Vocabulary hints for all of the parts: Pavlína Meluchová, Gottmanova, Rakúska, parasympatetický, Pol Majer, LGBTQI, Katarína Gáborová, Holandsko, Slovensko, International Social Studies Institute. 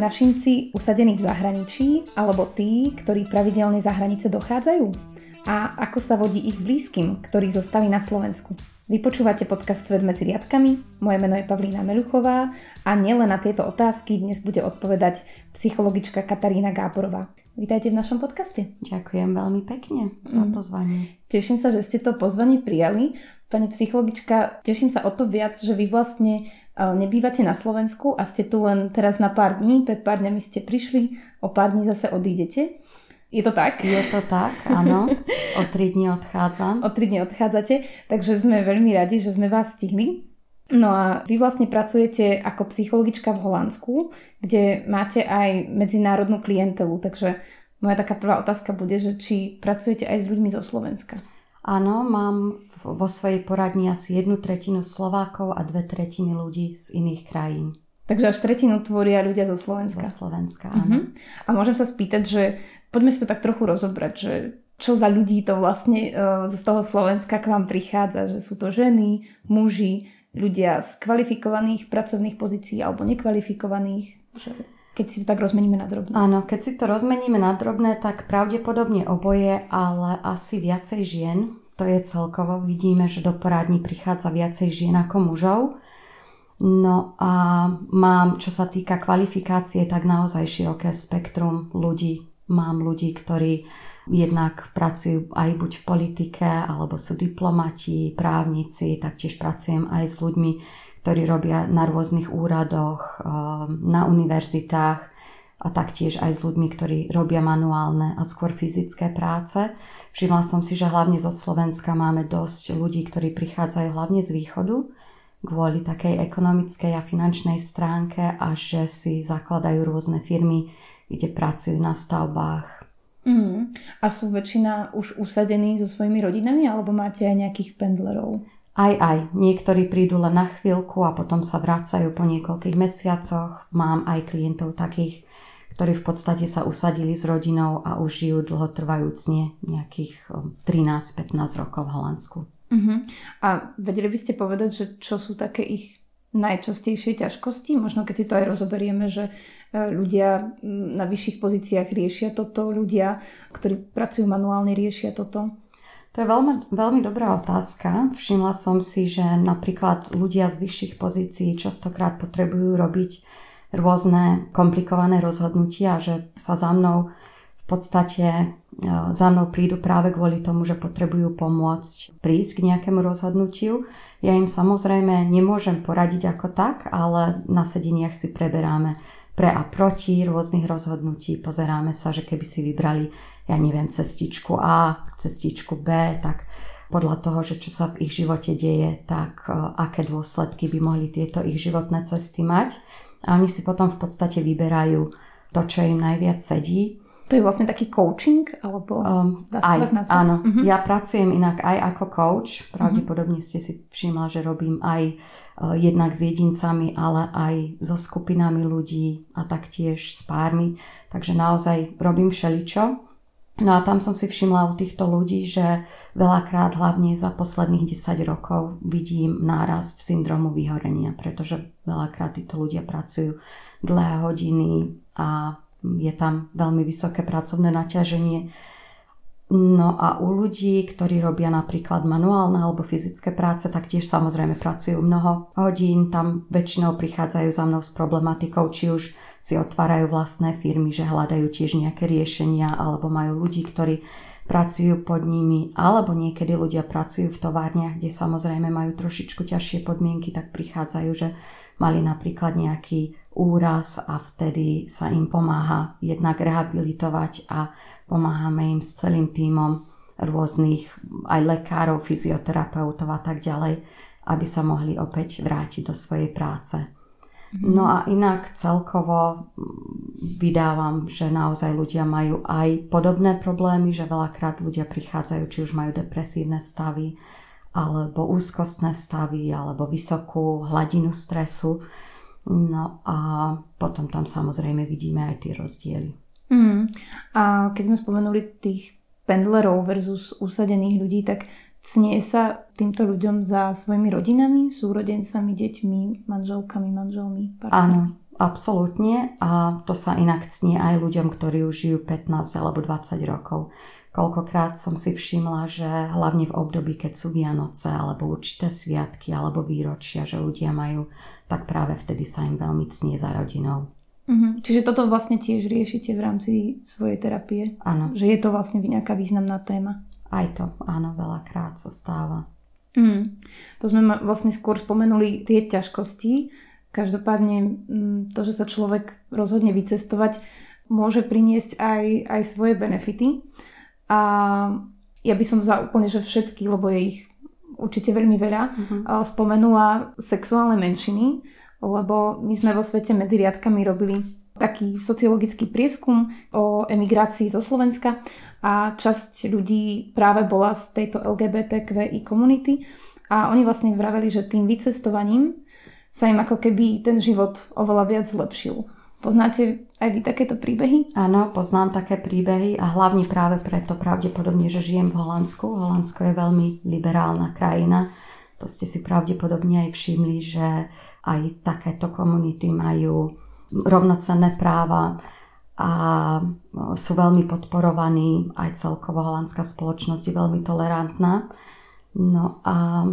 našinci usadení v zahraničí alebo tí, ktorí pravidelne za hranice dochádzajú? A ako sa vodí ich blízkym, ktorí zostali na Slovensku? Vypočúvate podcast Svet medzi riadkami, moje meno je Pavlína Meluchová a nielen na tieto otázky dnes bude odpovedať psychologička Katarína Gáborová. Vítajte v našom podcaste. Ďakujem veľmi pekne za pozvanie. Teším sa, že ste to pozvanie prijali. Pani psychologička, teším sa o to viac, že vy vlastne nebývate na Slovensku a ste tu len teraz na pár dní, pred pár dňami ste prišli, o pár dní zase odídete. Je to tak? Je to tak, áno. O 3 dni odchádzam. O 3 dni odchádzate, takže sme veľmi radi, že sme vás stihli. No a vy vlastne pracujete ako psychologička v Holandsku, kde máte aj medzinárodnú klientelu, takže moja taká prvá otázka bude, že či pracujete aj s ľuďmi zo Slovenska? Áno, mám vo svojej poradni asi 1/3 Slovákov a 2/3 ľudí z iných krajín. Takže až 1/3 tvoria ľudia zo Slovenska. Zo Slovenska, áno. Uh-huh. A môžem sa spýtať, že poďme si to tak trochu rozobrať, že čo za ľudí to vlastne z toho Slovenska k vám prichádza, že sú to ženy, muži, ľudia z kvalifikovaných pracovných pozícií alebo nekvalifikovaných, že keď si to tak rozmeníme na drobné. Áno, keď si to rozmeníme na drobné, tak pravdepodobne oboje, ale asi viacej žien, to je celkovo, vidíme, že do poradní prichádza viacej žien ako mužov. No a mám, čo sa týka kvalifikácie, tak naozaj široké spektrum ľudí. Mám ľudí, ktorí jednak pracujú aj buď v politike, alebo sú diplomati, právnici, taktiež pracujem aj s ľuďmi, ktorí robia na rôznych úradoch, na univerzitách a taktiež aj s ľuďmi, ktorí robia manuálne a skôr fyzické práce. Všimla som si, že hlavne zo Slovenska máme dosť ľudí, ktorí prichádzajú hlavne z východu, kvôli takej ekonomickej a finančnej stránke a že si zakladajú rôzne firmy, kde pracujú na stavbách. A sú väčšina už usadení so svojimi rodinami alebo máte aj nejakých pendlerov? Aj. Niektorí prídu len na chvíľku a potom sa vracajú po niekoľkých mesiacoch. Mám aj klientov takých, ktorí v podstate sa usadili s rodinou a už žijú dlhotrvajúcne nejakých 13-15 rokov v Holandsku. A vedeli by ste povedať, že čo sú také ich najčastejšie ťažkosti? Možno keď si to aj rozoberieme, že ľudia na vyšších pozíciách riešia toto, ľudia, ktorí pracujú manuálne, riešia toto. To je veľmi, veľmi dobrá otázka. Všimla som si, že napríklad ľudia z vyšších pozícií častokrát potrebujú robiť rôzne komplikované rozhodnutia, že sa za mnou prídu práve kvôli tomu, že potrebujú pomôcť prísť k nejakému rozhodnutiu. Ja im samozrejme nemôžem poradiť ako tak, ale na sedeniach si preberáme pre a proti rôznych rozhodnutí. Pozeráme sa, že keby si vybrali, ja neviem, cestičku A, cestičku B, tak podľa toho, že čo sa v ich živote deje, tak aké dôsledky by mohli tieto ich životné cesty mať. A oni si potom v podstate vyberajú to, čo im najviac sedí. To je vlastne taký coaching? Alebo áno, ja pracujem inak aj ako coach. Pravdepodobne ste si všimla, že robím aj jednak s jedincami, ale aj so skupinami ľudí a taktiež s pármi. Takže naozaj robím všeličo. No a tam som si všimla u týchto ľudí, že veľakrát hlavne za posledných 10 rokov vidím nárast syndromu vyhorenia, pretože veľakrát títo ľudia pracujú dlhé hodiny a je tam veľmi vysoké pracovné naťaženie. No a u ľudí, ktorí robia napríklad manuálne alebo fyzické práce, tak tiež samozrejme pracujú mnoho hodín. Tam väčšinou prichádzajú za mnou s problematikou, či už si otvárajú vlastné firmy, že hľadajú tiež nejaké riešenia, alebo majú ľudí, ktorí pracujú pod nimi, alebo niekedy ľudia pracujú v továrniach, kde samozrejme majú trošičku ťažšie podmienky, tak prichádzajú, že mali napríklad nejaký úraz a vtedy sa im pomáha jednak rehabilitovať a pomáhame im s celým tímom rôznych aj lekárov, fyzioterapeutov a tak ďalej, aby sa mohli opäť vrátiť do svojej práce. No a inak celkovo vydávam, že naozaj ľudia majú aj podobné problémy, že veľakrát ľudia prichádzajú, či už majú depresívne stavy, alebo úzkostné stavy, alebo vysokú hladinu stresu. No a potom tam samozrejme vidíme aj tie rozdiely. A keď sme spomenuli tých pendlerov versus usadených ľudí, tak cnie sa týmto ľuďom za svojimi rodinami, súrodencami, deťmi, manželkami, manželmi, partnermi? Áno, absolútne, a to sa inak cnie aj ľuďom, ktorí už žijú 15 alebo 20 rokov. Koľkokrát som si všimla, že hlavne v období, keď sú Vianoce alebo určité sviatky alebo výročia, že ľudia majú, tak práve vtedy sa im veľmi cnie za rodinou. Mhm. Čiže toto vlastne tiež riešite v rámci svojej terapie? Áno. Že je to vlastne nejaká významná téma? Aj to, áno, veľakrát sa stáva. To sme vlastne skôr spomenuli tie ťažkosti. Každopádne to, že sa človek rozhodne vycestovať, môže priniesť aj svoje benefity. A ja by som za úplne, že všetky, lebo je ich určite veľmi veľa, spomenula sexuálne menšiny, lebo my sme vo svete medzi riadkami robili taký sociologický prieskum o emigrácii zo Slovenska a časť ľudí práve bola z tejto LGBTQI komunity a oni vlastne vraveli, že tým vycestovaním sa im ako keby ten život oveľa viac zlepšil. Poznáte aj vy takéto príbehy? Áno, poznám také príbehy a hlavne práve preto pravdepodobne, že žijem v Holandsku. Holandsko je veľmi liberálna krajina. To ste si pravdepodobne aj všimli, že aj takéto komunity majú rovnocenné práva a sú veľmi podporovaní, aj celkovo holandská spoločnosť je veľmi tolerantná. No a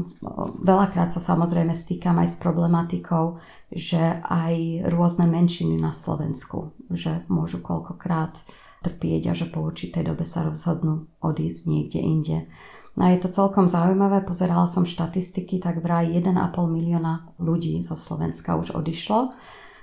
veľakrát sa samozrejme stýkam aj s problematikou, že aj rôzne menšiny na Slovensku, že môžu koľkokrát trpieť a že po určitej dobe sa rozhodnú odísť niekde inde. No je to celkom zaujímavé, pozerala som štatistiky, tak vraj 1,5 milióna ľudí zo Slovenska už odišlo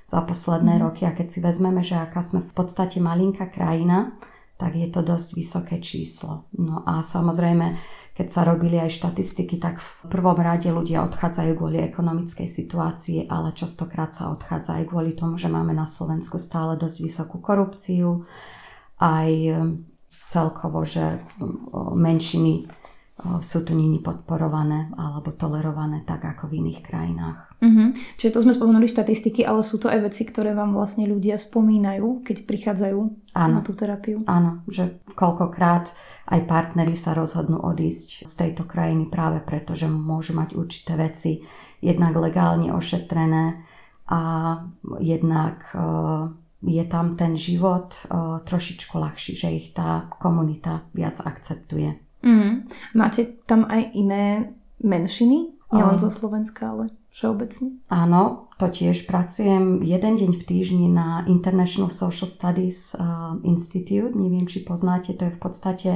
za posledné roky, a keď si vezmeme, že aká sme v podstate malinká krajina, tak je to dosť vysoké číslo. No a samozrejme, keď sa robili aj štatistiky, tak v prvom rade ľudia odchádzajú kvôli ekonomickej situácii, ale častokrát sa odchádza aj kvôli tomu, že máme na Slovensku stále dosť vysokú korupciu, aj celkovo, že menšiny sú tu neni podporované alebo tolerované tak ako v iných krajinách. Čiže to sme spomenuli štatistiky, ale sú to aj veci, ktoré vám vlastne ľudia spomínajú, keď prichádzajú na tú terapiu? Áno, že koľkokrát aj partneri sa rozhodnú odísť z tejto krajiny práve preto, že môžu mať určité veci jednak legálne ošetrené a jednak je tam ten život trošičku ľahší, že ich tá komunita viac akceptuje. Máte tam aj iné menšiny? Nielen zo Slovenska, ale všeobecne? Áno, to tiež pracujem jeden deň v týždni na International Social Studies Institute. Neviem, či poznáte, to je v podstate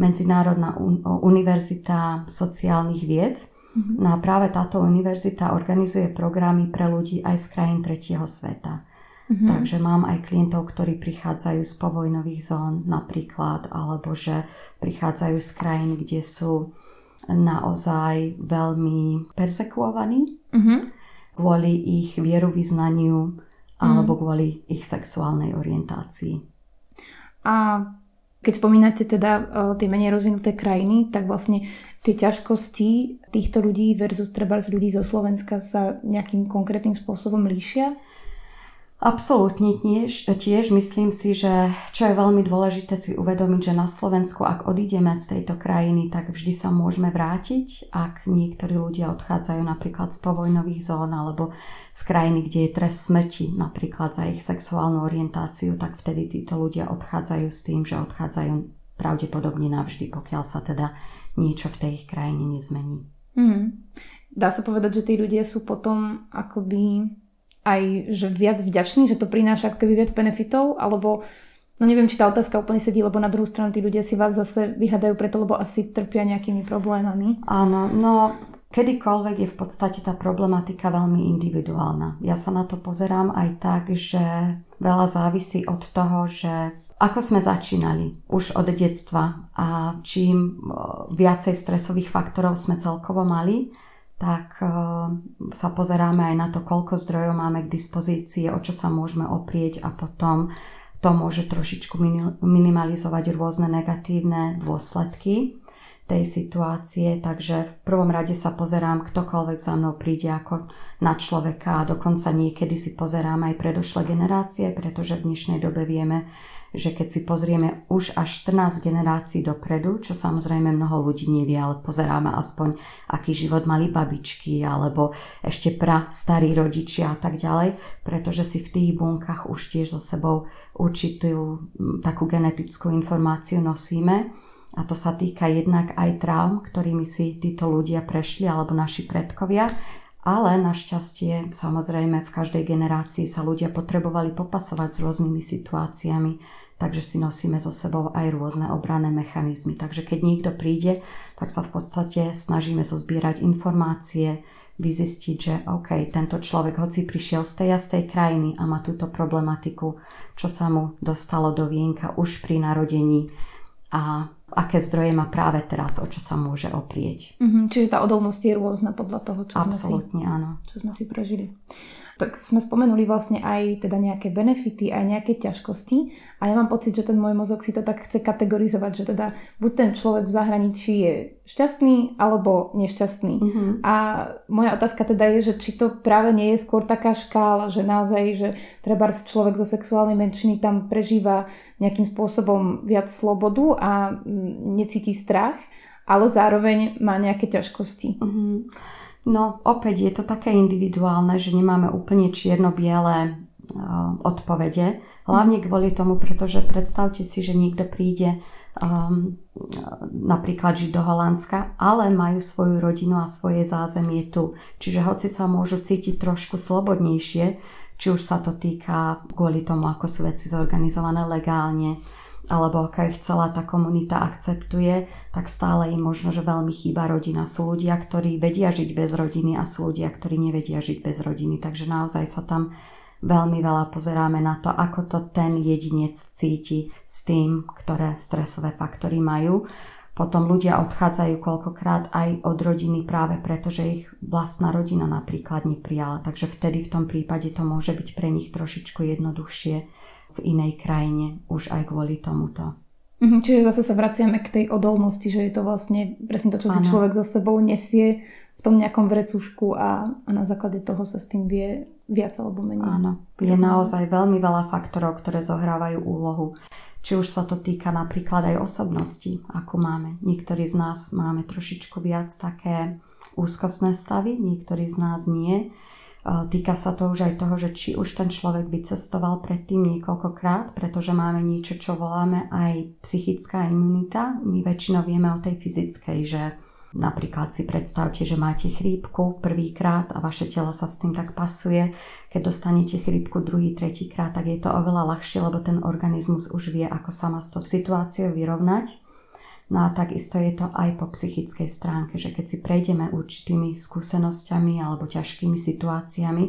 Medzinárodná univerzita sociálnych vied. No a práve táto univerzita organizuje programy pre ľudí aj z krajín tretieho sveta. Takže mám aj klientov, ktorí prichádzajú z povojnových zón napríklad, alebo že prichádzajú z krajín, kde sú naozaj veľmi perzekuovaní kvôli ich vieruvyznaniu alebo kvôli ich sexuálnej orientácii. A keď spomínate teda tie menej rozvinuté krajiny, tak vlastne tie ťažkosti týchto ľudí versus trebárs ľudí zo Slovenska sa nejakým konkrétnym spôsobom líšia? Absolútne tiež myslím si, že čo je veľmi dôležité si uvedomiť, že na Slovensku, ak odídeme z tejto krajiny, tak vždy sa môžeme vrátiť. Ak niektorí ľudia odchádzajú napríklad z povojnových zón alebo z krajiny, kde je trest smrti napríklad za ich sexuálnu orientáciu, tak vtedy títo ľudia odchádzajú s tým, že odchádzajú pravdepodobne navždy, pokiaľ sa teda niečo v tej ich krajine nezmení. Dá sa povedať, že tí ľudia sú potom akoby aj že viac vďačný, že to prináša ako keby viac benefitov, alebo no neviem, či tá otázka úplne sedí, lebo na druhú stranu tí ľudia si vás zase vyhľadajú preto, lebo asi trpia nejakými problémami. Áno, no kedykoľvek je v podstate tá problematika veľmi individuálna. Ja sa na to pozerám aj tak, že veľa závisí od toho, že ako sme začínali už od detstva a čím viacej stresových faktorov sme celkovo mali, tak sa pozeráme aj na to, koľko zdrojov máme k dispozícii, o čo sa môžeme oprieť, a potom to môže trošičku minimalizovať rôzne negatívne dôsledky tej situácie. Takže v prvom rade sa pozerám, ktokoľvek za mnou príde, ako na človeka, a dokonca niekedy si pozerám aj predošlé generácie, pretože v dnešnej dobe vieme, že keď si pozrieme už až 14 generácií dopredu, čo samozrejme mnoho ľudí nevie, ale pozeráme aspoň, aký život mali babičky alebo ešte prastarí rodičia a tak ďalej, pretože si v tých bunkách už tiež so sebou určitú takú genetickú informáciu nosíme. A to sa týka jednak aj traum, ktorými si títo ľudia prešli alebo naši predkovia, ale našťastie samozrejme v každej generácii sa ľudia potrebovali popasovať s rôznymi situáciami, takže si nosíme so sebou aj rôzne obranné mechanizmy. Takže keď niekto príde, tak sa v podstate snažíme zozbierať informácie, vyzistiť, že OK, tento človek, hoci prišiel z tej a z tej krajiny a má túto problematiku, čo sa mu dostalo do vienka už pri narodení a aké zdroje má práve teraz, o čo sa môže oprieť. Čiže tá odolnosť je rôzna podľa toho, čo sme si prežili. Tak sme spomenuli vlastne aj teda nejaké benefity, aj nejaké ťažkosti a ja mám pocit, že ten môj mozog si to tak chce kategorizovať, že teda buď ten človek v zahraničí je šťastný alebo nešťastný. A moja otázka teda je, že či to práve nie je skôr taká škála, že naozaj, že trebárs človek zo sexuálnej menšiny tam prežíva nejakým spôsobom viac slobodu a necíti strach, ale zároveň má nejaké ťažkosti. No, opäť je to také individuálne, že nemáme úplne čierno-biele odpovede. Hlavne kvôli tomu, pretože predstavte si, že niekto príde napríklad žiť do Holandska, ale majú svoju rodinu a svoje zázemie tu. Čiže hoci sa môžu cítiť trošku slobodnejšie, či už sa to týka kvôli tomu, ako sú veci zorganizované legálne, alebo aká ich celá tá komunita akceptuje, tak stále im možno, že veľmi chýba rodina. Sú ľudia, ktorí vedia žiť bez rodiny a sú ľudia, ktorí nevedia žiť bez rodiny. Takže naozaj sa tam veľmi veľa pozeráme na to, ako to ten jedinec cíti s tým, ktoré stresové faktory majú. Potom ľudia odchádzajú koľkokrát aj od rodiny práve preto, že ich vlastná rodina napríklad neprijala. Takže vtedy v tom prípade to môže byť pre nich trošičku jednoduchšie v inej krajine, už aj kvôli tomuto. Čiže zase sa vraciame k tej odolnosti, že je to vlastne presne to, čo si človek so sebou nesie v tom nejakom vrecušku a na základe toho sa s tým vie viac alebo menej. Áno, je naozaj veľmi veľa faktorov, ktoré zohrávajú úlohu. Či už sa to týka napríklad aj osobnosti, akú máme. Niektorí z nás máme trošičku viac také úzkostné stavy, niektorí z nás nie. Týka sa to už aj toho, že či už ten človek vycestoval predtým niekoľkokrát, pretože máme niečo, čo voláme aj psychická imunita. My väčšinou vieme o tej fyzickej, že napríklad si predstavte, že máte chrípku prvýkrát a vaše telo sa s tým tak pasuje. Keď dostanete chrípku druhý, tretíkrát, tak je to oveľa ľahšie, lebo ten organizmus už vie, ako sa má s tou situáciou vyrovnať. No a takisto je to aj po psychickej stránke, že keď si prejdeme určitými skúsenosťami alebo ťažkými situáciami,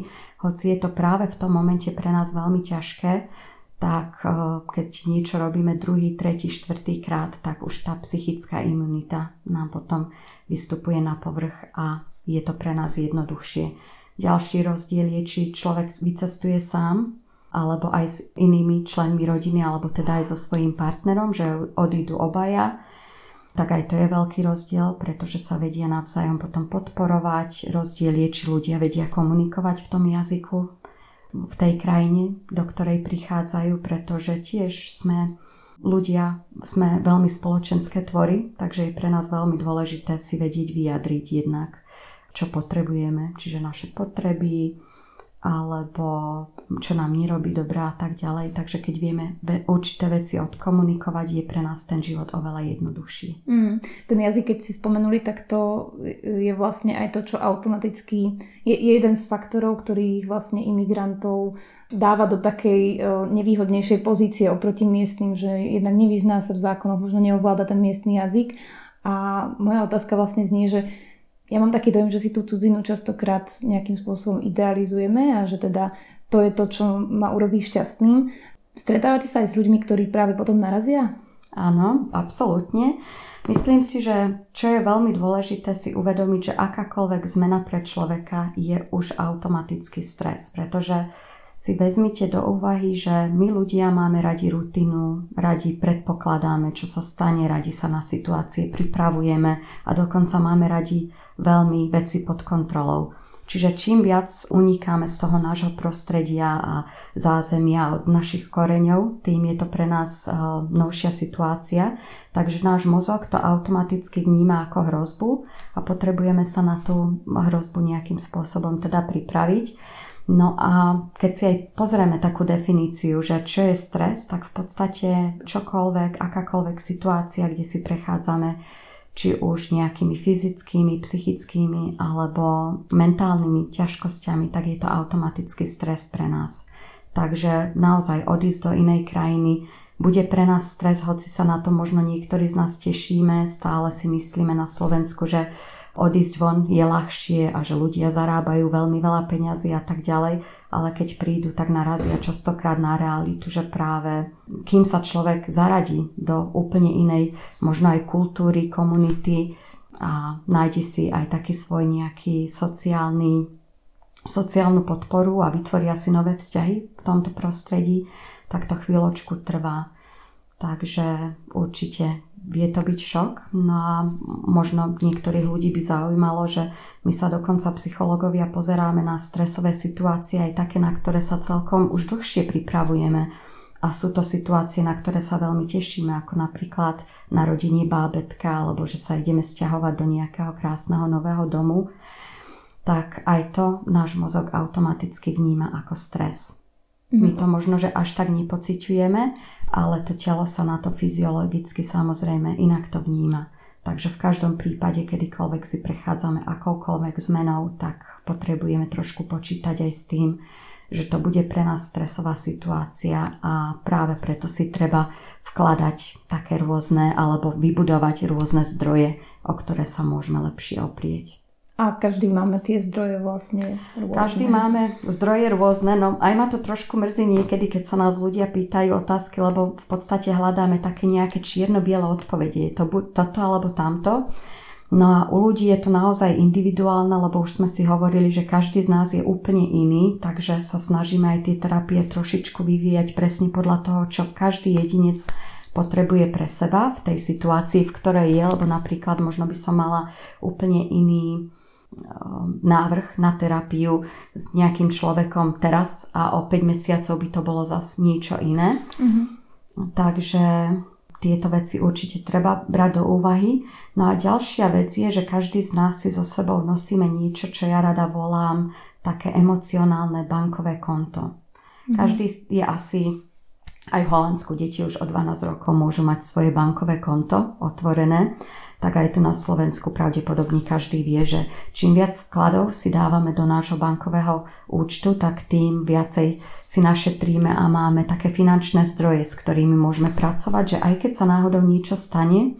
hoci je to práve v tom momente pre nás veľmi ťažké, tak keď niečo robíme druhý, tretí, štvrtý krát, tak už tá psychická imunita nám potom vystupuje na povrch a je to pre nás jednoduchšie. Ďalší rozdiel je, či človek vycestuje sám, alebo aj s inými členmi rodiny, alebo teda aj so svojím partnerom, že odídu obaja, tak aj to je veľký rozdiel, pretože sa vedia navzájom potom podporovať. Rozdiel je, či ľudia vedia komunikovať v tom jazyku, v tej krajine, do ktorej prichádzajú, pretože tiež sme veľmi spoločenské tvory, takže je pre nás veľmi dôležité si vedieť vyjadriť jednak, čo potrebujeme, čiže naše potreby, alebo čo nám nerobí dobrá a tak ďalej. Takže keď vieme určité veci odkomunikovať, je pre nás ten život oveľa jednoduchší. Ten jazyk, keď si spomenuli, tak to je vlastne aj to, čo automaticky je jeden z faktorov, ktorý vlastne imigrantov dáva do takej nevýhodnejšej pozície oproti miestnym, že jednak nevyzná sa v zákonoch, možno neovláda ten miestny jazyk. A moja otázka vlastne znie, že ja mám taký dojem, že si tú cudzinu častokrát nejakým spôsobom idealizujeme a že teda to je to, čo ma urobí šťastným. Stretávate sa aj s ľuďmi, ktorí práve potom narazia? Áno, absolútne. Myslím si, že čo je veľmi dôležité si uvedomiť, že akákoľvek zmena pre človeka je už automatický stres, pretože si vezmite do úvahy, že my ľudia máme radi rutinu, radi predpokladáme, čo sa stane, radi sa na situácie pripravujeme a dokonca máme radi veľmi veci pod kontrolou. Čiže čím viac unikáme z toho nášho prostredia a zázemia od našich koreňov, tým je to pre nás novšia situácia. Takže náš mozog to automaticky vníma ako hrozbu a potrebujeme sa na tú hrozbu nejakým spôsobom teda pripraviť. No a keď si aj pozrieme takú definíciu, že čo je stres, tak v podstate čokoľvek, akákoľvek situácia, kde si prechádzame či už nejakými fyzickými, psychickými alebo mentálnymi ťažkosťami, tak je to automatický stres pre nás. Takže naozaj odísť do inej krajiny bude pre nás stres, hoci sa na to možno niektorí z nás tešíme, stále si myslíme na Slovensku, že odísť von je ľahšie a že ľudia zarábajú veľmi veľa peňazí a tak ďalej, ale keď prídu, tak narazia častokrát na realitu, že práve kým sa človek zaradí do úplne inej, možno aj kultúry, komunity a nájde si aj taký svoj nejaký sociálnu podporu a vytvoria si nové vzťahy v tomto prostredí, tak to chvíľočku trvá. Takže určite vie to byť šok. No a možno niektorých ľudí by zaujímalo, že my sa dokonca psychológovia pozeráme na stresové situácie aj také, na ktoré sa celkom už dlhšie pripravujeme. A sú to situácie, na ktoré sa veľmi tešíme, ako napríklad narodenie bábätka, alebo že sa ideme sťahovať do nejakého krásneho nového domu. Tak aj to náš mozog automaticky vníma ako stres. My to možno, že až tak nepociťujeme, ale to telo sa na to fyziologicky samozrejme inak to vníma. Takže v každom prípade, kedykoľvek si prechádzame akoukoľvek zmenou, tak potrebujeme trošku počítať aj s tým, že to bude pre nás stresová situácia a práve preto si treba vkladať také rôzne alebo vybudovať rôzne zdroje, o ktoré sa môžeme lepšie oprieť. A každý máme tie zdroje vlastne rôzne. Každý máme zdroje rôzne, no aj ma to trošku mrzí niekedy, keď sa nás ľudia pýtajú otázky, lebo v podstate hľadáme také nejaké čierno-biele odpovede. Je to buď toto alebo tamto. No a u ľudí je to naozaj individuálne, lebo už sme si hovorili, že každý z nás je úplne iný, takže sa snažíme aj tie terapie trošičku vyvíjať presne podľa toho, čo každý jedinec potrebuje pre seba v tej situácii, v ktorej je, lebo napríklad možno by som mala úplne iný návrh na terapiu s nejakým človekom teraz a o 5 mesiacov by to bolo zase niečo iné. Mm-hmm. Takže tieto veci určite treba brať do úvahy. No a ďalšia vec je, že každý z nás si so sebou nosíme niečo, čo ja rada volám také emocionálne bankové konto. Mm-hmm. Každý je asi, aj v Holandsku deti už od 12 rokov môžu mať svoje bankové konto otvorené, tak aj tu na Slovensku pravdepodobne každý vie, že čím viac vkladov si dávame do nášho bankového účtu, tak tým viacej si našetríme a máme také finančné zdroje, s ktorými môžeme pracovať, že aj keď sa náhodou niečo stane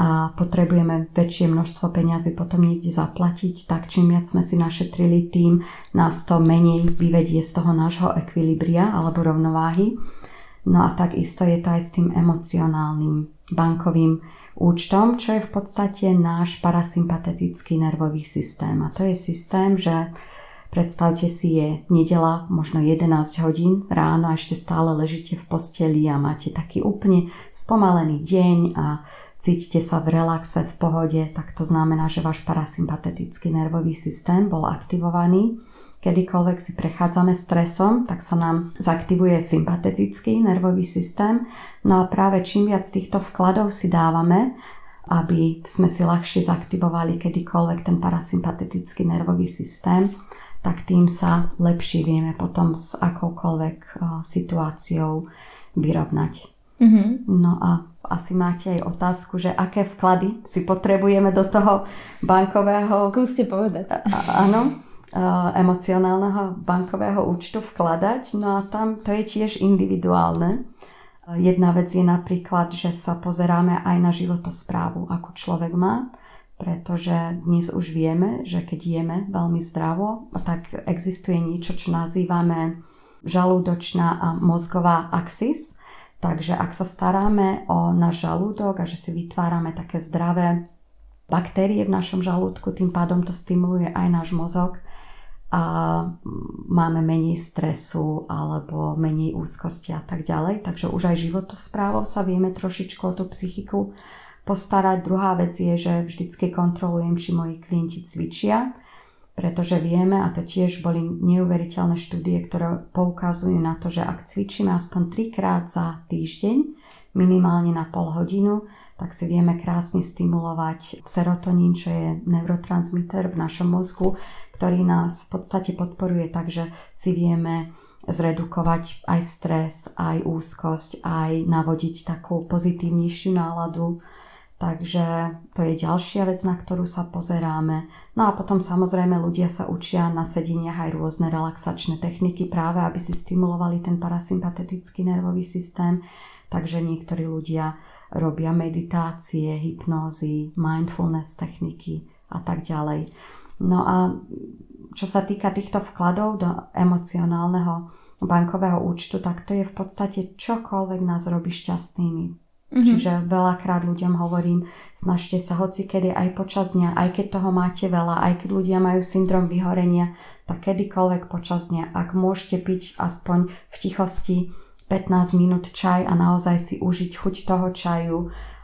a potrebujeme väčšie množstvo peňazí potom niekde zaplatiť, tak čím viac sme si našetrili, tým nás to menej vyvedie z toho nášho ekvilibria alebo rovnováhy. No a takisto je to aj s tým emocionálnym bankovým účtom, čo je v podstate náš parasympatetický nervový systém. A to je systém, že predstavte si, je nedeľa, možno 11 hodín ráno a ešte stále ležíte v posteli a máte taký úplne spomalený deň a cítite sa v relaxe, v pohode, tak to znamená, že váš parasympatetický nervový systém bol aktivovaný. Kedykoľvek si prechádzame stresom, tak sa nám zaktivuje sympatetický nervový systém. No a práve čím viac týchto vkladov si dávame, aby sme si ľahšie zaktivovali kedykoľvek ten parasympatetický nervový systém, tak tým sa lepšie vieme potom s akoukoľvek situáciou vyrovnať. Mm-hmm. No a asi máte aj otázku, že aké vklady si potrebujeme do toho bankového... Skúste povedať. Áno. Emocionálneho bankového účtu vkladať. No a tam to je tiež individuálne. Jedna vec je napríklad, že sa pozeráme aj na životosprávu, akú človek má, pretože dnes už vieme, že keď jeme veľmi zdravo, tak existuje niečo, čo nazývame žalúdočná a mozgová axis. Takže ak sa staráme o náš žalúdok a že si vytvárame také zdravé baktérie v našom žalúdku, tým pádom to stimuluje aj náš mozog a máme menej stresu alebo menej úzkosti a tak ďalej. Takže už aj životosprávou sa vieme trošičku o tú psychiku postarať. Druhá vec je, že vždycky kontrolujem, či moji klienti cvičia, pretože vieme, a to tiež boli neuveriteľné štúdie, ktoré poukazujú na to, že ak cvičíme aspoň 3-krát za týždeň, minimálne na pol hodinu, tak si vieme krásne stimulovať serotonín, čo je neurotransmiter v našom mozgu, ktorý nás v podstate podporuje, takže si vieme zredukovať aj stres, aj úzkosť, aj navodiť takú pozitívnejšiu náladu. Takže to je ďalšia vec, na ktorú sa pozeráme. No a potom samozrejme ľudia sa učia na sedeniach aj rôzne relaxačné techniky, práve aby si stimulovali ten parasympatetický nervový systém. Takže niektorí ľudia robia meditácie, hypnózy, mindfulness techniky a tak ďalej. No a čo sa týka týchto vkladov do emocionálneho bankového účtu, tak to je v podstate čokoľvek nás robí šťastnými. Mm-hmm. Čiže veľakrát ľuďom hovorím, snažte sa hocikedy aj počas dňa, aj keď toho máte veľa, aj keď ľudia majú syndrom vyhorenia, tak kedykoľvek počas dňa, ak môžete piť aspoň v tichosti 15 minút čaj a naozaj si užiť chuť toho čaju,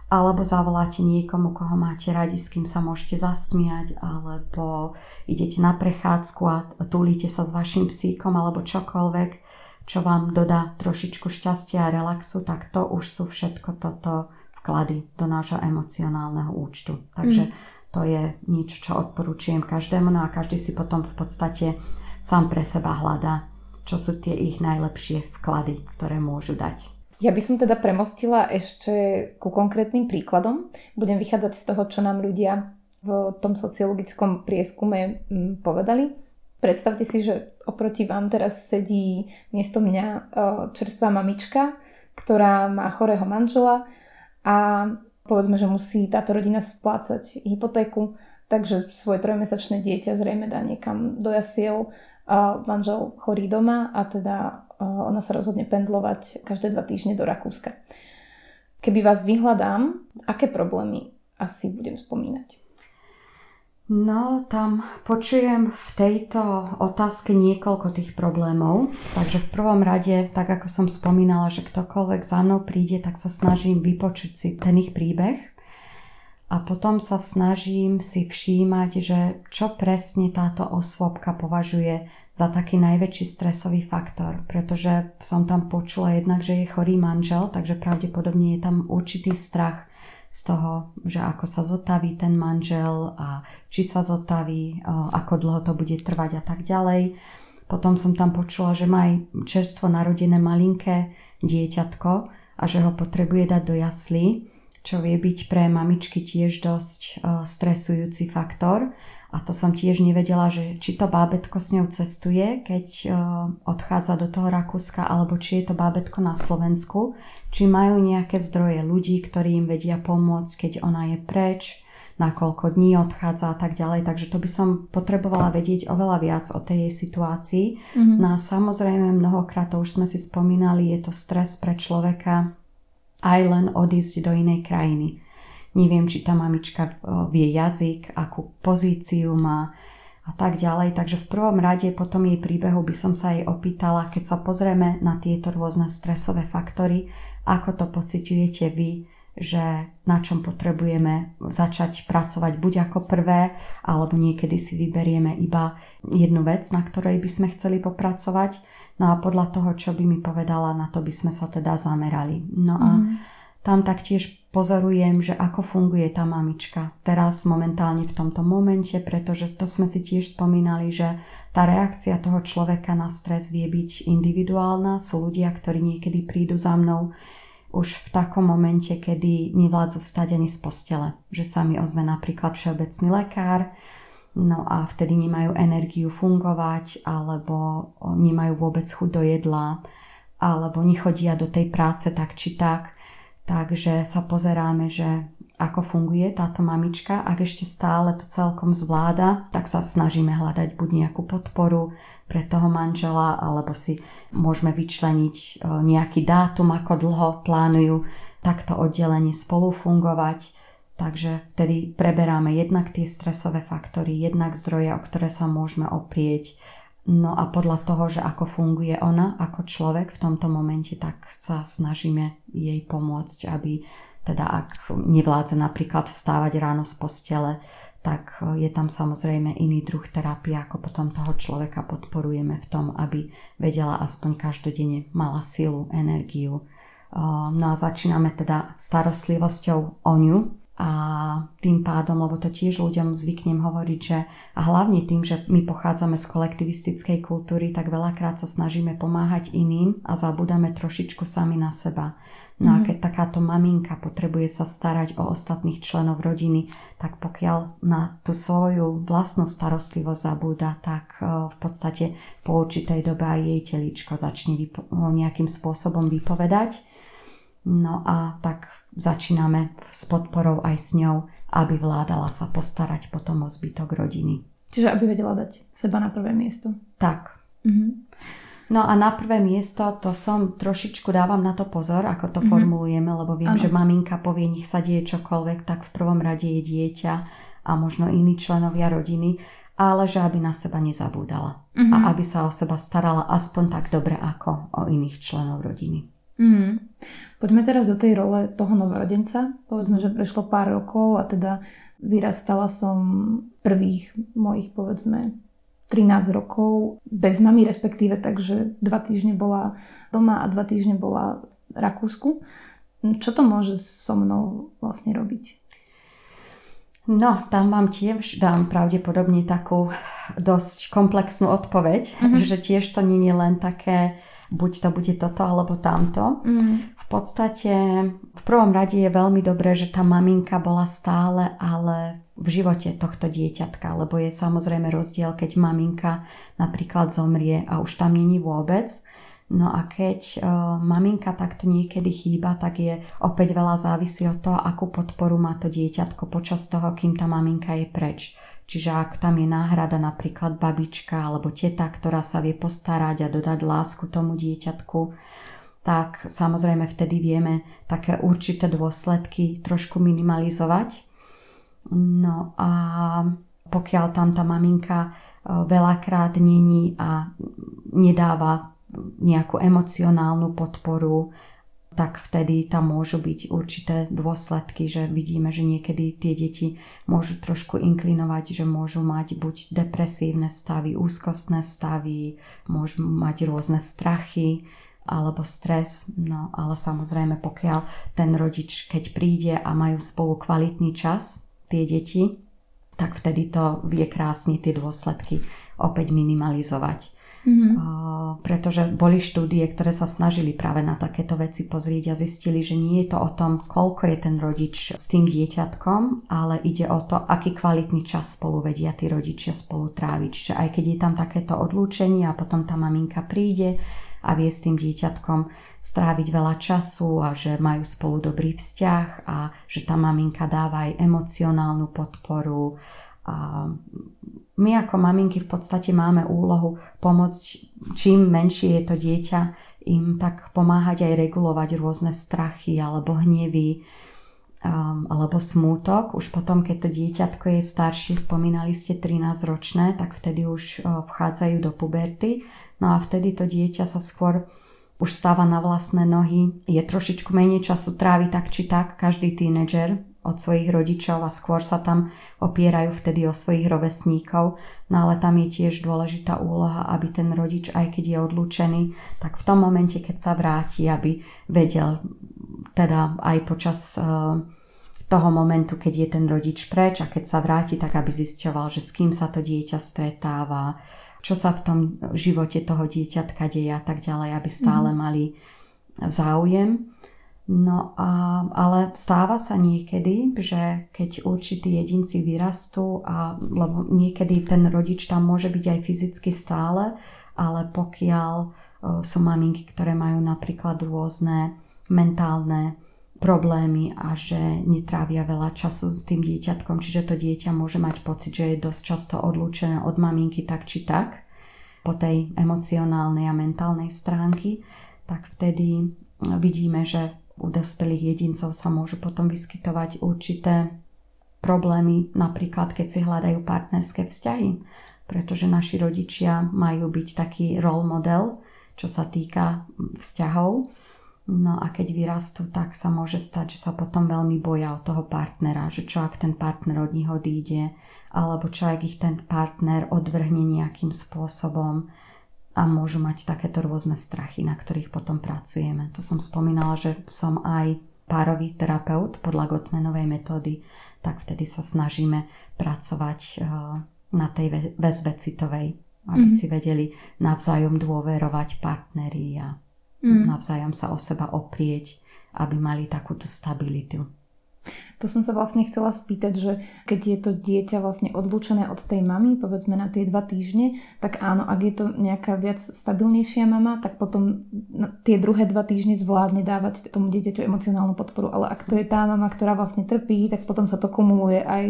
alebo zavoláte niekomu, koho máte radi, s kým sa môžete zasmiať, alebo idete na prechádzku a túlite sa s vašim psíkom, alebo čokoľvek, čo vám dodá trošičku šťastia a relaxu, tak to už sú všetko toto vklady do nášho emocionálneho účtu. Takže to je niečo, čo odporúčujem každému, no a každý si potom v podstate sám pre seba hľadá, čo sú tie ich najlepšie vklady, ktoré môžu dať. Ja by som teda premostila ešte ku konkrétnym príkladom. Budem vychádzať z toho, čo nám ľudia v tom sociologickom prieskume povedali. Predstavte si, že oproti vám teraz sedí miesto mňa čerstvá mamička, ktorá má chorého manžela a povedzme, že musí táto rodina splácať hypotéku, takže svoje 3-mesačné dieťa zrejme dá niekam do jasiel. Manžel chorý doma a teda ona sa rozhodne pendlovať každé 2 týždne do Rakúska. Keby vás vyhľadám, aké problémy asi budem spomínať? No, tam počujem v tejto otázke niekoľko tých problémov. Takže v prvom rade, tak ako som spomínala, že ktokoľvek za mnou príde, tak sa snažím vypočuť si ten ich príbeh a potom sa snažím si všímať, že čo presne táto osôbka považuje za taký najväčší stresový faktor. Pretože som tam počula jednak, že je chorý manžel, takže pravdepodobne je tam určitý strach z toho, že ako sa zotaví ten manžel a či sa zotaví, ako dlho to bude trvať a tak ďalej. Potom som tam počula, že má aj čerstvo narodené malinké dieťatko a že ho potrebuje dať do jaslí, čo vie byť pre mamičky tiež dosť stresujúci faktor. A to som tiež nevedela, že či to bábätko s ňou cestuje, keď odchádza do toho Rakúska, alebo či je to bábätko na Slovensku, či majú nejaké zdroje ľudí, ktorí im vedia pomôcť, keď ona je preč, na koľko dní odchádza a tak ďalej. Takže to by som potrebovala vedieť oveľa viac o tej jej situácii. Mm-hmm. No a samozrejme mnohokrát, to už sme si spomínali, je to stres pre človeka aj len odísť do inej krajiny. Neviem, či tá mamička vie jazyk, akú pozíciu má a tak ďalej. Takže v prvom rade potom jej príbehu by som sa jej opýtala, keď sa pozrieme na tieto rôzne stresové faktory, ako to pociťujete vy, že na čom potrebujeme začať pracovať buď ako prvé, alebo niekedy si vyberieme iba jednu vec, na ktorej by sme chceli popracovať. No a podľa toho, čo by mi povedala, na to by sme sa teda zamerali. No a tam taktiež pozorujem, že ako funguje tá mamička teraz momentálne v tomto momente, pretože to sme si tiež spomínali, že tá reakcia toho človeka na stres vie byť individuálna. Sú ľudia, ktorí niekedy prídu za mnou už v takom momente, kedy nevládzu vstať ani z postele. Že sa mi ozve napríklad všeobecný lekár, no a vtedy nemajú energiu fungovať, alebo nemajú vôbec chuť do jedla, alebo nechodia do tej práce tak či tak. Takže sa pozeráme, že ako funguje táto mamička. Ak ešte stále to celkom zvláda, tak sa snažíme hľadať buď nejakú podporu pre toho manžela, alebo si môžeme vyčleniť nejaký dátum, ako dlho plánujú takto oddelenie spolu fungovať. Takže vtedy preberáme jednak tie stresové faktory, jednak zdroje, o ktoré sa môžeme oprieť. No a podľa toho, že ako funguje ona ako človek v tomto momente, tak sa snažíme jej pomôcť, aby teda ak nevládze napríklad vstávať ráno z postele, tak je tam samozrejme iný druh terapie, ako potom toho človeka podporujeme v tom, aby vedela aspoň každodenne, mala silu, energiu. No a začíname teda starostlivosťou o ňu a tým pádom, lebo to tiež ľuďom zvyknem hovoriť, že a hlavne tým, že my pochádzame z kolektivistickej kultúry, tak veľakrát sa snažíme pomáhať iným a zabúdame trošičku sami na seba. No a keď takáto maminka potrebuje sa starať o ostatných členov rodiny, tak pokiaľ na tú svoju vlastnú starostlivosť zabúda, tak v podstate po určitej dobe aj jej teličko začne nejakým spôsobom vypovedať. No a tak začíname s podporou aj s ňou, aby vládala sa postarať potom o zbytok rodiny. Čiže aby vedela dať seba na prvé miesto. Tak. Mhm. No a na prvé miesto, to som trošičku dávam na to pozor, ako to formulujeme, lebo viem, že maminka povie, nech sa deje čokoľvek, tak v prvom rade je dieťa a možno iní členovia rodiny, ale že aby na seba nezabúdala a aby sa o seba starala aspoň tak dobre ako o iných členov rodiny. Poďme teraz do tej role toho novorodenca. Povedzme, že prešlo pár rokov a teda vyrastala som prvých mojich, povedzme, 13 rokov bez mami, respektíve takže 2 týždne bola doma a 2 týždne bola v Rakúsku. Čo to môže so mnou vlastne robiť? No, tam vám tiež dám pravdepodobne takú dosť komplexnú odpoveď, že tiež to nie je len také, buď to bude toto alebo tamto. V podstate v prvom rade je veľmi dobré, že tá maminka bola stále, ale v živote tohto dieťatka, lebo je samozrejme rozdiel, keď maminka napríklad zomrie a už tam nie je vôbec. No a keď maminka takto niekedy chýba, tak je opäť veľa závisí od toho, akú podporu má to dieťatko počas toho, kým tá maminka je preč. Čiže ak tam je náhrada napríklad babička alebo teta, ktorá sa vie postarať a dodať lásku tomu dieťatku, tak samozrejme vtedy vieme také určité dôsledky trošku minimalizovať. No a pokiaľ tam tá maminka veľakrát není a nedáva nejakú emocionálnu podporu, tak vtedy tam môžu byť určité dôsledky, že vidíme, že niekedy tie deti môžu trošku inklinovať, že môžu mať buď depresívne stavy, úzkostné stavy, môžu mať rôzne strachy alebo stres. No ale samozrejme, pokiaľ ten rodič, keď príde a majú spolu kvalitný čas, tie deti, tak vtedy to vie krásne tie dôsledky opäť minimalizovať. Pretože boli štúdie, ktoré sa snažili práve na takéto veci pozrieť a zistili, že nie je to o tom, koľko je ten rodič s tým dieťatkom, ale ide o to, aký kvalitný čas spolu vedia tí rodičia spolu tráviť. Čiže aj keď je tam takéto odlúčenie a potom tá maminka príde a vie s tým dieťatkom stráviť veľa času a že majú spolu dobrý vzťah a že tá maminka dáva aj emocionálnu podporu. A my ako maminky v podstate máme úlohu pomôcť, čím menšie je to dieťa, im tak pomáhať aj regulovať rôzne strachy alebo hnevy alebo smútok. Už potom, keď to dieťatko je staršie, spomínali ste 13-ročné, tak vtedy už vchádzajú do puberty. No a vtedy to dieťa sa skôr už stáva na vlastné nohy, je trošičku menej času trávi tak či tak každý tínedžer od svojich rodičov a skôr sa tam opierajú vtedy o svojich rovesníkov. No ale tam je tiež dôležitá úloha, aby ten rodič, aj keď je odlúčený, tak v tom momente, keď sa vráti, aby vedel teda aj počas toho momentu, keď je ten rodič preč a keď sa vráti, tak aby zisťoval, že s kým sa to dieťa stretáva, čo sa v tom živote toho dieťatka deje a tak ďalej, aby stále mali záujem. No a, ale stáva sa niekedy, že keď určití jedinci vyrastú, a, lebo niekedy ten rodič tam môže byť aj fyzicky stále, ale pokiaľ sú maminky, ktoré majú napríklad rôzne mentálne problémy a že netrávia veľa času s tým dieťatkom, čiže to dieťa môže mať pocit, že je dosť často odlúčené od maminky tak či tak, po tej emocionálnej a mentálnej stránky, tak vtedy vidíme, že u dospelých jedincov sa môžu potom vyskytovať určité problémy, napríklad keď si hľadajú partnerské vzťahy, pretože naši rodičia majú byť taký role model, čo sa týka vzťahov. No a keď vyrastú, tak sa môže stať, že sa potom veľmi boja o toho partnera, že čo ak ten partner od nich odíde, alebo čo ak ich ten partner odvrhne nejakým spôsobom, a môžu mať takéto rôzne strachy, na ktorých potom pracujeme. To som spomínala, že som aj párový terapeut podľa Gottmanovej metódy, tak vtedy sa snažíme pracovať na tej väzbe citovej, aby si vedeli navzájom dôverovať partneri a navzájom sa o seba oprieť, aby mali takúto stabilitu. To som sa vlastne chcela spýtať, že keď je to dieťa vlastne odlúčené od tej mamy, povedzme na tie 2 týždne, tak áno, ak je to nejaká viac stabilnejšia mama, tak potom tie druhé 2 týždne zvládne dávať tomu dieťaťu emocionálnu podporu, ale ak to je tá mama, ktorá vlastne trpí, tak potom sa to kumuluje aj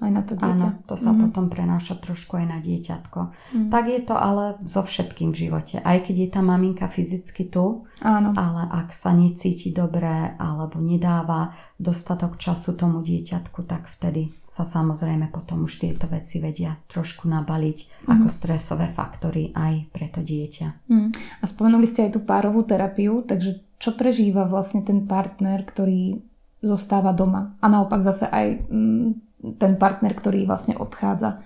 na to dieťa. Áno, to sa potom prenáša trošku aj na dieťatko. Tak je to ale so všetkým v živote, aj keď je tá maminka fyzicky tu, áno. Ale ak sa necíti dobre alebo nedáva dostatok času tomu dieťatku, tak vtedy sa samozrejme potom už tieto veci vedia trošku nabaliť ako stresové faktory aj pre to dieťa. A spomenuli ste aj tú párovú terapiu, takže čo prežíva vlastne ten partner, ktorý zostáva doma? A naopak zase aj ten partner, ktorý vlastne odchádza.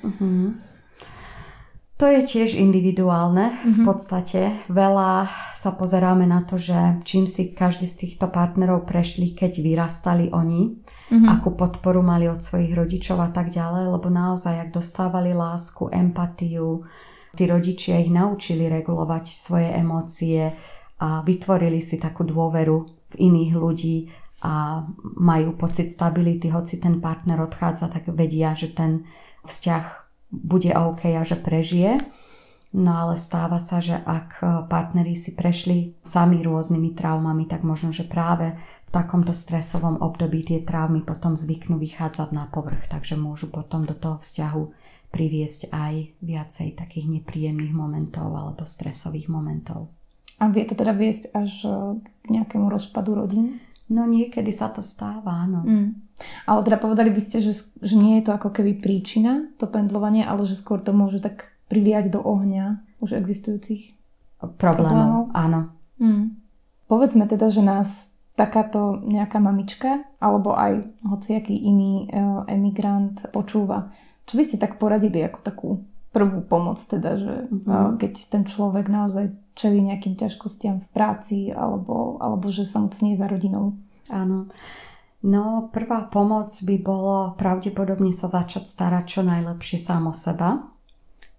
To je tiež individuálne. V podstate veľa sa pozeráme na to, že čím si každý z týchto partnerov prešli, keď vyrastali oni, akú podporu mali od svojich rodičov a tak ďalej, lebo naozaj, ak dostávali lásku, empatiu, tí rodičia ich naučili regulovať svoje emócie a vytvorili si takú dôveru v iných ľudí a majú pocit stability, hoci ten partner odchádza, tak vedia, že ten vzťah bude OK a že prežije. No ale stáva sa, že ak partneri si prešli sami rôznymi traumami, tak možno, že práve v takomto stresovom období tie traumy potom zvyknú vychádzať na povrch, takže môžu potom do toho vzťahu priviesť aj viacej takých nepríjemných momentov alebo stresových momentov. A vie to teda viesť až k nejakému rozpadu rodín? No niekedy sa to stáva, áno. Ale teda povedali by ste, že nie je to ako keby príčina, to pendlovanie, ale že skôr to môže tak priliať do ohňa už existujúcich problémov. Áno. Povedzme teda, že nás takáto nejaká mamička alebo aj hociaký iný emigrant počúva. Čo by ste tak poradili ako takú prvú pomoc, teda, že keď ten človek naozaj čelí nejakým ťažkostiam v práci alebo že sa mocnie za rodinou. Áno. No, prvá pomoc by bolo pravdepodobne sa začať starať čo najlepšie sám o seba.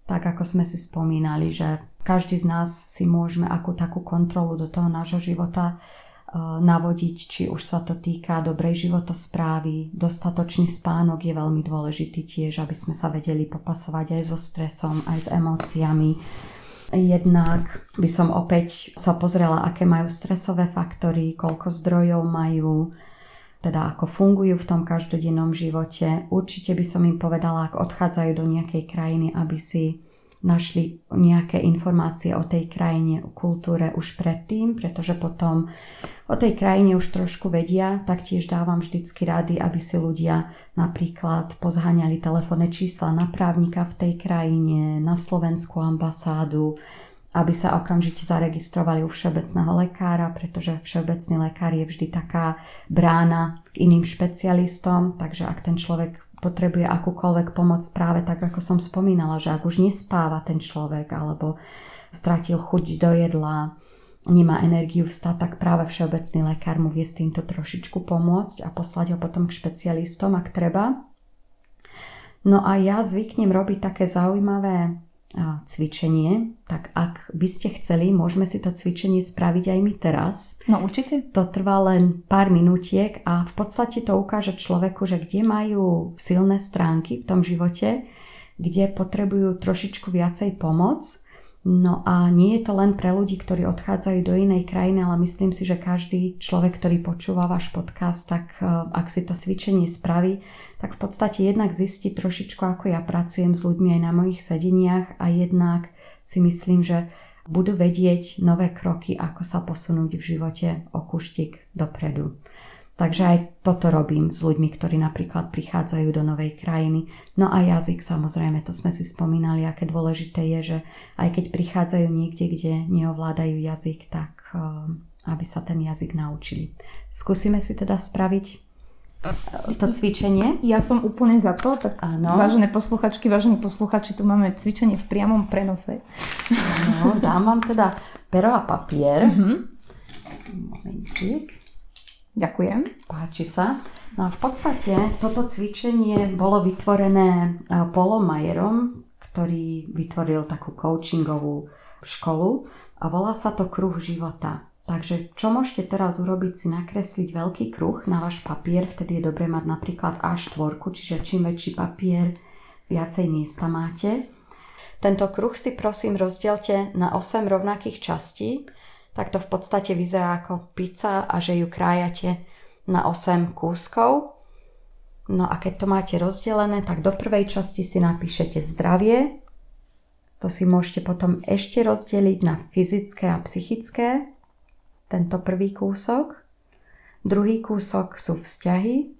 Tak ako sme si spomínali, že každý z nás si môžeme akú takú kontrolu do toho nášho života navodiť, či už sa to týka dobrej životosprávy. Dostatočný spánok je veľmi dôležitý tiež, aby sme sa vedeli popasovať aj so stresom, aj s emóciami. Jednak by som opäť sa pozrela, aké majú stresové faktory, koľko zdrojov majú, teda ako fungujú v tom každodennom živote. Určite by som im povedala, ak odchádzajú do nejakej krajiny, aby si našli nejaké informácie o tej krajine, o kultúre už predtým, pretože potom o tej krajine už trošku vedia. Taktiež dávam vždycky rady, aby si ľudia napríklad pozháňali telefónne čísla na právnika v tej krajine, na slovenskú ambasádu, aby sa okamžite zaregistrovali u všeobecného lekára, pretože všeobecný lekár je vždy taká brána k iným špecialistom, takže ak ten človek potrebuje akúkoľvek pomoc, práve tak, ako som spomínala, že ak už nespáva ten človek, alebo stratil chuť do jedla, nemá energiu vstať, tak práve všeobecný lekár mu vie s týmto trošičku pomôcť a poslať ho potom k špecialistom, ak treba. No a ja zvyknem robiť také zaujímavé cvičenie, tak ak by ste chceli, môžeme si to cvičenie spraviť aj my teraz. No určite. To trvá len pár minútiek a v podstate to ukáže človeku, že kde majú silné stránky v tom živote, kde potrebujú trošičku viacej pomoc. No a nie je to len pre ľudí, ktorí odchádzajú do inej krajiny, ale myslím si, že každý človek, ktorý počúva váš podcast, tak ak si to cvičenie spraví, tak v podstate jednak zistí trošičku, ako ja pracujem s ľuďmi aj na mojich sedeniach a jednak si myslím, že budú vedieť nové kroky, ako sa posunúť v živote o kúštik dopredu. Takže aj toto robím s ľuďmi, ktorí napríklad prichádzajú do novej krajiny. No a jazyk, samozrejme, to sme si spomínali, aké dôležité je, že aj keď prichádzajú niekde, kde neovládajú jazyk, tak aby sa ten jazyk naučili. Skúsime si teda spraviť to cvičenie. Ja som úplne za to, tak áno. Vážené posluchačky, vážení posluchači, tu máme cvičenie v priamom prenose. Áno, dám vám teda pero a papier. Uh-huh. Momentík. Ďakujem. Páči sa. No a v podstate toto cvičenie bolo vytvorené Polom Majerom, ktorý vytvoril takú coachingovú školu a volá sa to Kruh života. Takže čo môžete teraz urobiť, si nakresliť veľký kruh na váš papier, vtedy je dobré mať napríklad A4, čiže čím väčší papier, viacej miesta máte. Tento kruh si prosím rozdielte na 8 rovnakých častí, tak to v podstate vyzerá ako pizza a že ju krájate na 8 kúskov. No a keď to máte rozdelené, tak do prvej časti si napíšete zdravie, to si môžete potom ešte rozdeliť na fyzické a psychické. Tento prvý kúsok. Druhý kúsok sú vzťahy.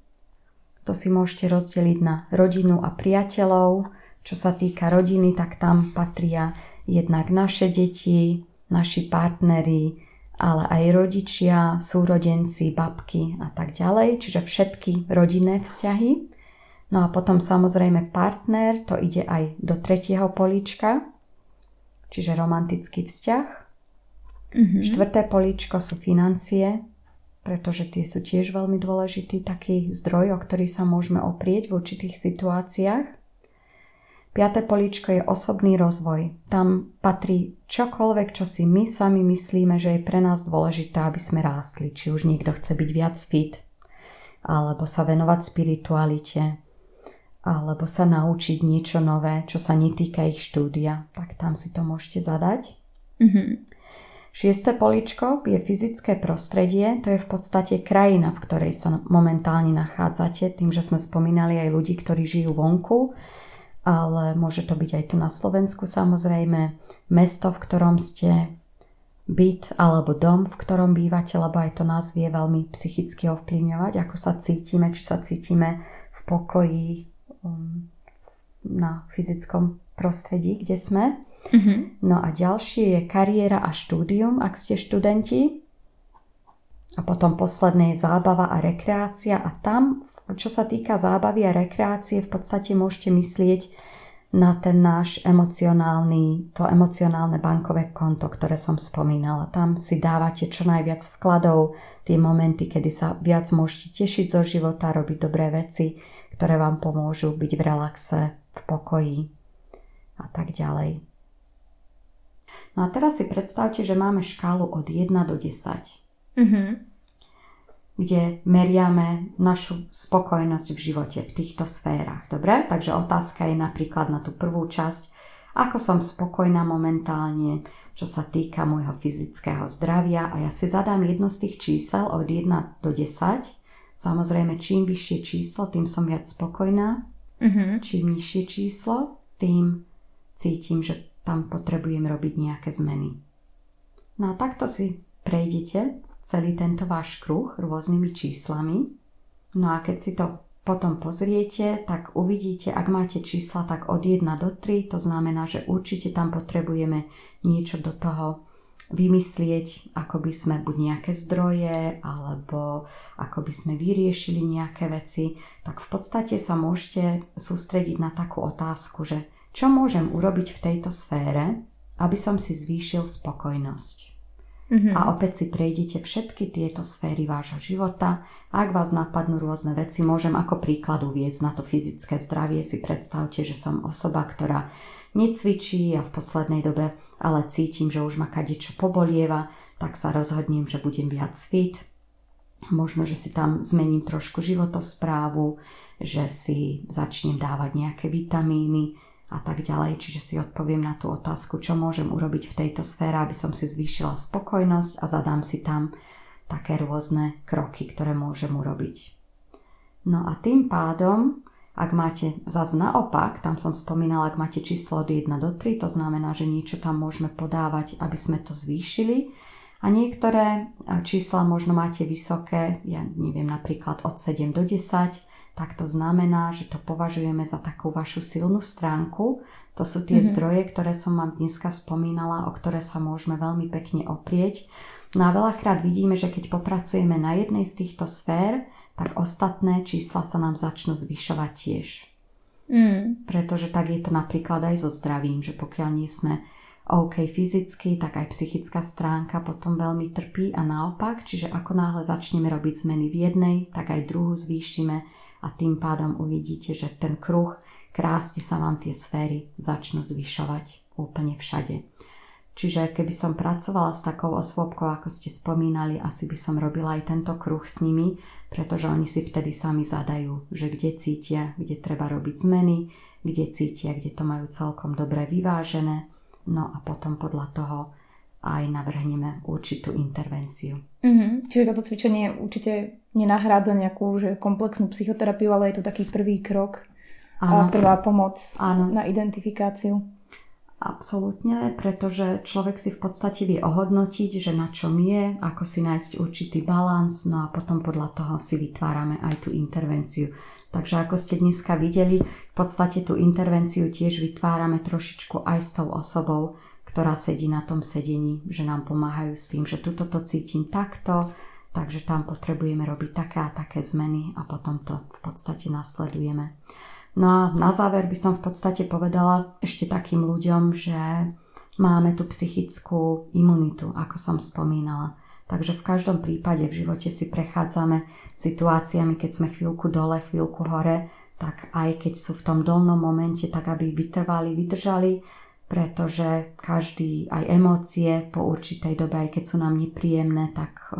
To si môžete rozdeliť na rodinu a priateľov. Čo sa týka rodiny, tak tam patria jednak naše deti, naši partneri, ale aj rodičia, súrodenci, babky a tak ďalej. Čiže všetky rodinné vzťahy. No a potom samozrejme partner, to ide aj do tretieho políčka. Čiže romantický vzťah. Mm-hmm. Štvrté políčko sú financie, pretože tie sú tiež veľmi dôležitý taký zdroj, o ktorý sa môžeme oprieť v určitých situáciách. Piaté políčko je osobný rozvoj. Tam patrí čokoľvek, čo si my sami myslíme, že je pre nás dôležité, aby sme rástli. Či už niekto chce byť viac fit, alebo sa venovať spiritualite, alebo sa naučiť niečo nové, čo sa netýka ich štúdia. Tak tam si to môžete zadať. Mhm. Šieste políčko je fyzické prostredie, to je v podstate krajina, v ktorej sa momentálne nachádzate, tým, že sme spomínali aj ľudí, ktorí žijú vonku, ale môže to byť aj tu na Slovensku samozrejme, mesto, v ktorom ste, byt alebo dom, v ktorom bývate, lebo aj to nás vie veľmi psychicky ovplyvňovať, ako sa cítime, či sa cítime v pokoji, na fyzickom prostredí, kde sme. Mm-hmm. No a ďalšie je kariéra a štúdium, ak ste študenti. A potom posledné je zábava a rekreácia. A tam, čo sa týka zábavy a rekreácie, v podstate môžete myslieť na ten náš emocionálne bankové konto, ktoré som spomínala. Tam si dávate čo najviac vkladov, tie momenty, kedy sa viac môžete tešiť zo života, robiť dobré veci, ktoré vám pomôžu byť v relaxe, v pokoji a tak ďalej. No a teraz si predstavte, že máme škálu od 1 do 10, kde meriame našu spokojnosť v živote v týchto sférach. Dobre? Takže otázka je napríklad na tú prvú časť, ako som spokojná momentálne, čo sa týka môjho fyzického zdravia, a ja si zadám jedno z tých čísel od 1 do 10. Samozrejme, čím vyššie číslo, tým som viac spokojná. Čím nižšie číslo, tým cítim, že tam potrebujem robiť nejaké zmeny. No a takto si prejdete celý tento váš kruh rôznymi číslami. No a keď si to potom pozriete, tak uvidíte, ak máte čísla tak od 1 do 3, to znamená, že určite tam potrebujeme niečo do toho vymyslieť, ako by sme buď nejaké zdroje, alebo ako by sme vyriešili nejaké veci, tak v podstate sa môžete sústrediť na takú otázku, že čo môžem urobiť v tejto sfére, aby som si zvýšil spokojnosť? Mm-hmm. A opäť si prejdete všetky tieto sféry vášho života. Ak vás napadnú rôzne veci, môžem ako príklad uviesť na to fyzické zdravie. Si predstavte, že som osoba, ktorá necvičí a v poslednej dobe ale cítim, že už ma kadečo pobolieva, tak sa rozhodnem, že budem viac fit. Možno, že si tam zmením trošku životosprávu, že si začnem dávať nejaké vitamíny a tak ďalej. Čiže si odpoviem na tú otázku, čo môžem urobiť v tejto sfére, aby som si zvýšila spokojnosť, a zadám si tam také rôzne kroky, ktoré môžem urobiť. No a tým pádom, ak máte zase naopak, tam som spomínala, ak máte číslo od 1 do 3, to znamená, že niečo tam môžeme podávať, aby sme to zvýšili. A niektoré čísla možno máte vysoké, ja neviem, napríklad od 7 do 10, tak to znamená, že to považujeme za takú vašu silnú stránku. To sú tie zdroje, ktoré som vám dneska spomínala, o ktoré sa môžeme veľmi pekne oprieť. No a veľakrát vidíme, že keď popracujeme na jednej z týchto sfér, tak ostatné čísla sa nám začnú zvyšovať tiež. Pretože tak je to napríklad aj so zdravím, že pokiaľ nie sme OK fyzicky, tak aj psychická stránka potom veľmi trpí a naopak, čiže ako náhle začneme robiť zmeny v jednej, tak aj druhú zvýšime a tým pádom uvidíte, že ten kruh krásne sa vám tie sféry začnú zvyšovať úplne všade. Čiže keby som pracovala s takou osôbkou, ako ste spomínali, asi by som robila aj tento kruh s nimi, pretože oni si vtedy sami zadajú, že kde cítia, kde treba robiť zmeny, kde cítia, kde to majú celkom dobre vyvážené. No a potom podľa toho aj navrhneme určitú intervenciu. Čiže toto cvičenie určite nenahrádza nejakú že komplexnú psychoterapiu, ale je to taký prvý krok, áno, prvá pomoc, áno, na identifikáciu. Absolútne, pretože človek si v podstate vie ohodnotiť, že na čom je, ako si nájsť určitý balans, no a potom podľa toho si vytvárame aj tú intervenciu. Takže ako ste dneska videli, v podstate tú intervenciu tiež vytvárame trošičku aj s tou osobou, ktorá sedí na tom sedení, že nám pomáhajú s tým, že tuto to cítim takto, takže tam potrebujeme robiť také a také zmeny a potom to v podstate nasledujeme. No a na záver by som v podstate povedala ešte takým ľuďom, že máme tú psychickú imunitu, ako som spomínala. Takže v každom prípade v živote si prechádzame situáciami, keď sme chvíľku dole, chvíľku hore, tak aj keď sú v tom dolnom momente, tak aby vytrvali, vydržali, pretože každý, aj emócie po určitej dobe, aj keď sú nám nepríjemné, tak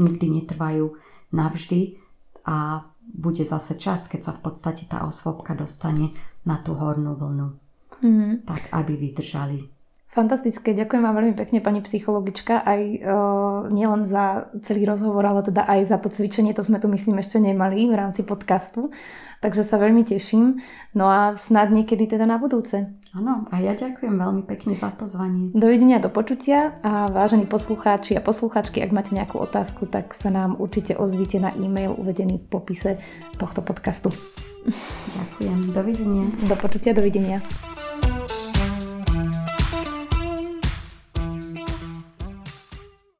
nikdy netrvajú navždy a bude zase čas, keď sa v podstate tá osôbka dostane na tú hornú vlnu. Tak, aby vydržali. Fantastické, ďakujem vám veľmi pekne, pani psychologička, aj nielen za celý rozhovor, ale teda aj za to cvičenie, to sme tu myslím ešte nemali v rámci podcastu, takže sa veľmi teším, no a snad niekedy teda na budúce. Áno, a ja ďakujem veľmi pekne za pozvanie. Dovidenia, do počutia a vážení poslucháči a posluchačky, ak máte nejakú otázku, tak sa nám určite ozvite na e-mail uvedený v popise tohto podcastu. Ďakujem, dovidenia. Do počutia, dovidenia.